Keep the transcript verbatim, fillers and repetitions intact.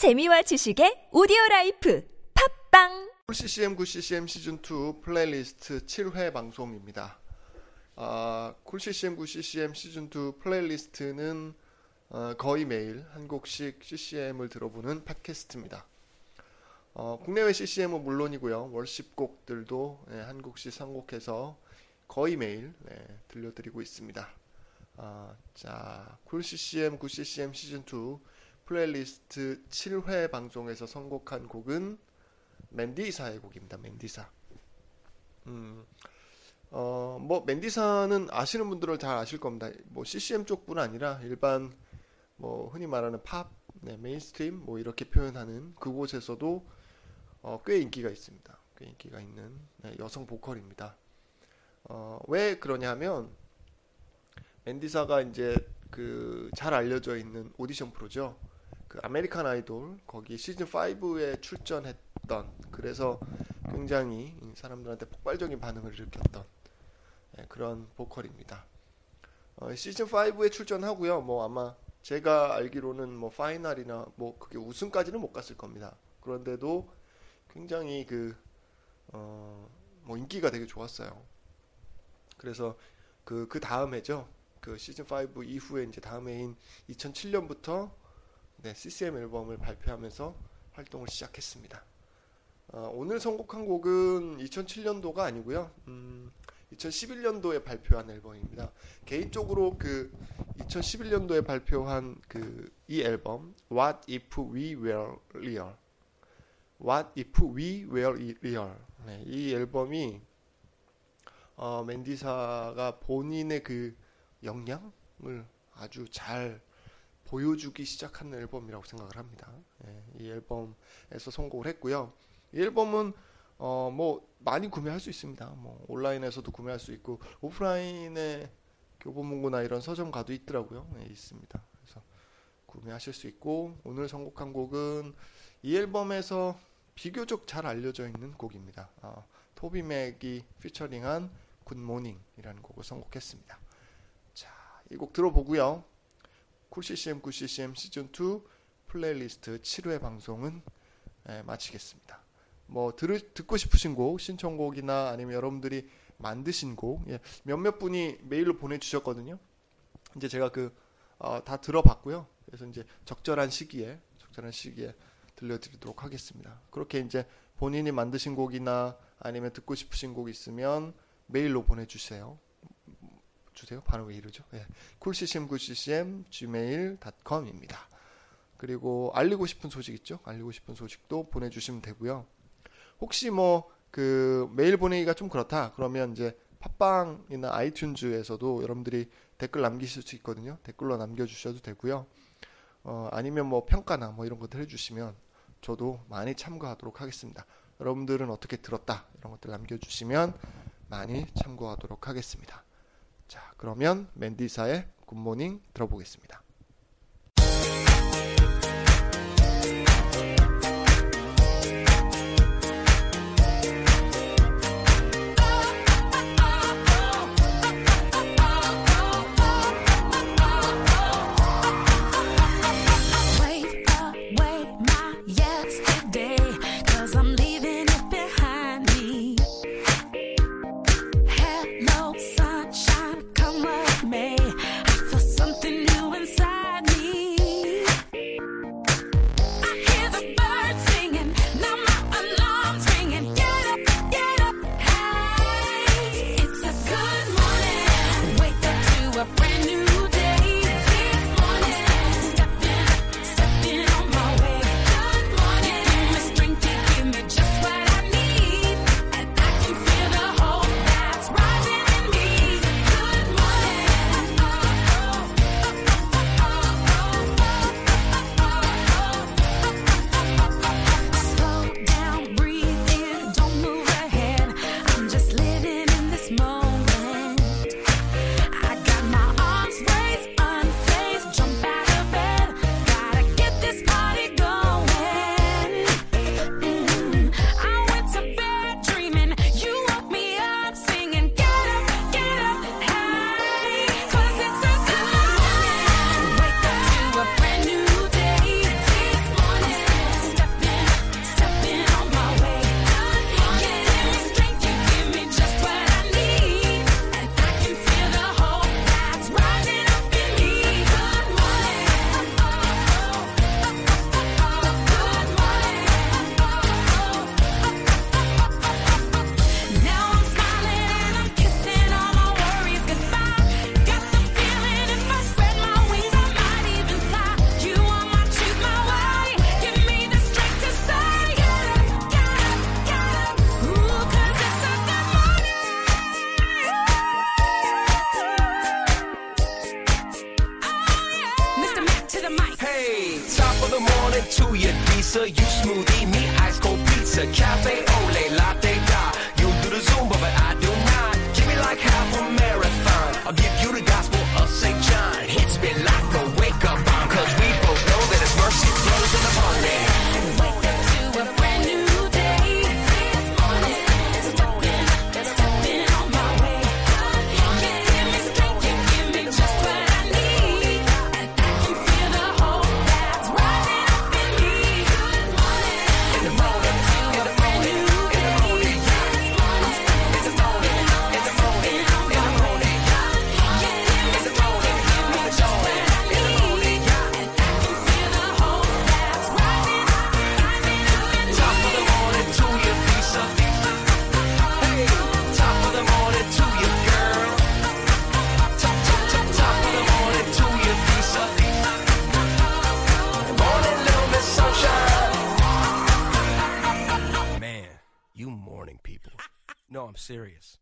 재미와 지식의 오디오라이프 팝빵 쿨씨씨엠 굿씨씨엠 시즌이 플레이리스트 칠 회 방송입니다. 아, 쿨씨씨엠 굿씨씨엠 시즌이 플레이리스트는 어, 거의 매일 한 곡씩 씨씨엠을 들어보는 팟캐스트입니다. 어, 국내외 씨씨엠은 물론이고요. 월십곡들도 네, 한 곡씩 선곡해서 거의 매일 네, 들려드리고 있습니다. 어, 자, 쿨씨씨엠 굿씨씨엠 시즌이 플레이리스트 칠 회 방송에서 선곡한 곡은 맨디사의 곡입니다. 맨디사. 음, 어, 뭐 맨디사는 아시는 분들은 잘 아실 겁니다. 뭐 씨씨엠 쪽뿐 아니라 일반 뭐 흔히 말하는 팝, 네, 메인스트림 뭐 이렇게 표현하는 그곳에서도 어, 꽤 인기가 있습니다. 꽤 인기가 있는 네, 여성 보컬입니다. 어, 왜 그러냐면 맨디사가 이제 그 잘 알려져 있는 오디션 프로죠. 그 아메리칸 아이돌 거기 시즌 오에 출전했던, 그래서 굉장히 사람들한테 폭발적인 반응을 일으켰던 네, 그런 보컬입니다. 어, 시즌 오에 출전하고요. 뭐 아마 제가 알기로는 뭐 파이널이나 뭐 그게 우승까지는 못 갔을 겁니다. 그런데도 굉장히 그 어 뭐 인기가 되게 좋았어요. 그래서 그 그 다음 해죠. 그 시즌 오 이후에 이제 다음 해인 이천칠 년부터 네, 씨씨엠 앨범을 발표하면서 활동을 시작했습니다. 어, 오늘 선곡한 곡은 이천칠 년도가 아니고요. 음, 이천십일 년도에 발표한 앨범입니다. 개인적으로 그 이천십일 년도에 발표한 그 이 앨범 What If We Were Real, What If We Were Real 네, 이 앨범이 어, 맨디사가 본인의 그 역량을 아주 잘 보여주기 시작하는 앨범이라고 생각을 합니다. 예, 이 앨범에서 선곡을 했고요. 이 앨범은 어, 뭐 많이 구매할 수 있습니다. 뭐 온라인에서도 구매할 수 있고 오프라인에 교보문고나 이런 서점 가도 있더라고요. 예, 있습니다. 그래서 구매하실 수 있고, 오늘 선곡한 곡은 이 앨범에서 비교적 잘 알려져 있는 곡입니다. 아, 토비 맥이 피처링한 Good Morning 이라는 곡을 선곡했습니다. 이 곡 들어보고요. 쿨씨씨엠 굿씨씨엠 시즌이 플레이리스트 칠 회 방송은 예, 마치겠습니다. 뭐 들, 듣고 싶으신 곡, 신청곡이나 아니면 여러분들이 만드신 곡, 예, 몇몇 분이 메일로 보내주셨거든요. 이제 제가 그 어, 다 들어봤고요. 그래서 이제 적절한 시기에 적절한 시기에 들려드리도록 하겠습니다. 그렇게 이제 본인이 만드신 곡이나 아니면 듣고 싶으신 곡 있으면 메일로 보내주세요. 주세요. 바로 왜 이러죠? 예. 쿨씨씨엠 굿씨씨엠 지메일 닷컴입니다. 그리고 알리고 싶은 소식 있죠? 알리고 싶은 소식도 보내주시면 되고요. 혹시 뭐 그 메일 보내기가 좀 그렇다 그러면 이제 팟빵이나 아이튠즈에서도 여러분들이 댓글 남기실 수 있거든요. 댓글로 남겨주셔도 되고요. 어, 아니면 뭐 평가나 뭐 이런 것들 해주시면 저도 많이 참고하도록 하겠습니다. 여러분들은 어떻게 들었다 이런 것들 남겨주시면 많이 참고하도록 하겠습니다. 자, 그러면 맨디사의 굿모닝 들어보겠습니다. Something new inside. your pizza, you smoothie, me ice cold pizza, cafe, ole, latte, da. You do the Zumba, but I do not. Give me like half a marathon. I'll give you the gospel of Saint John. Hits me like a wake up bomb, 'cause we both know that His mercy flows in the morning. Serious.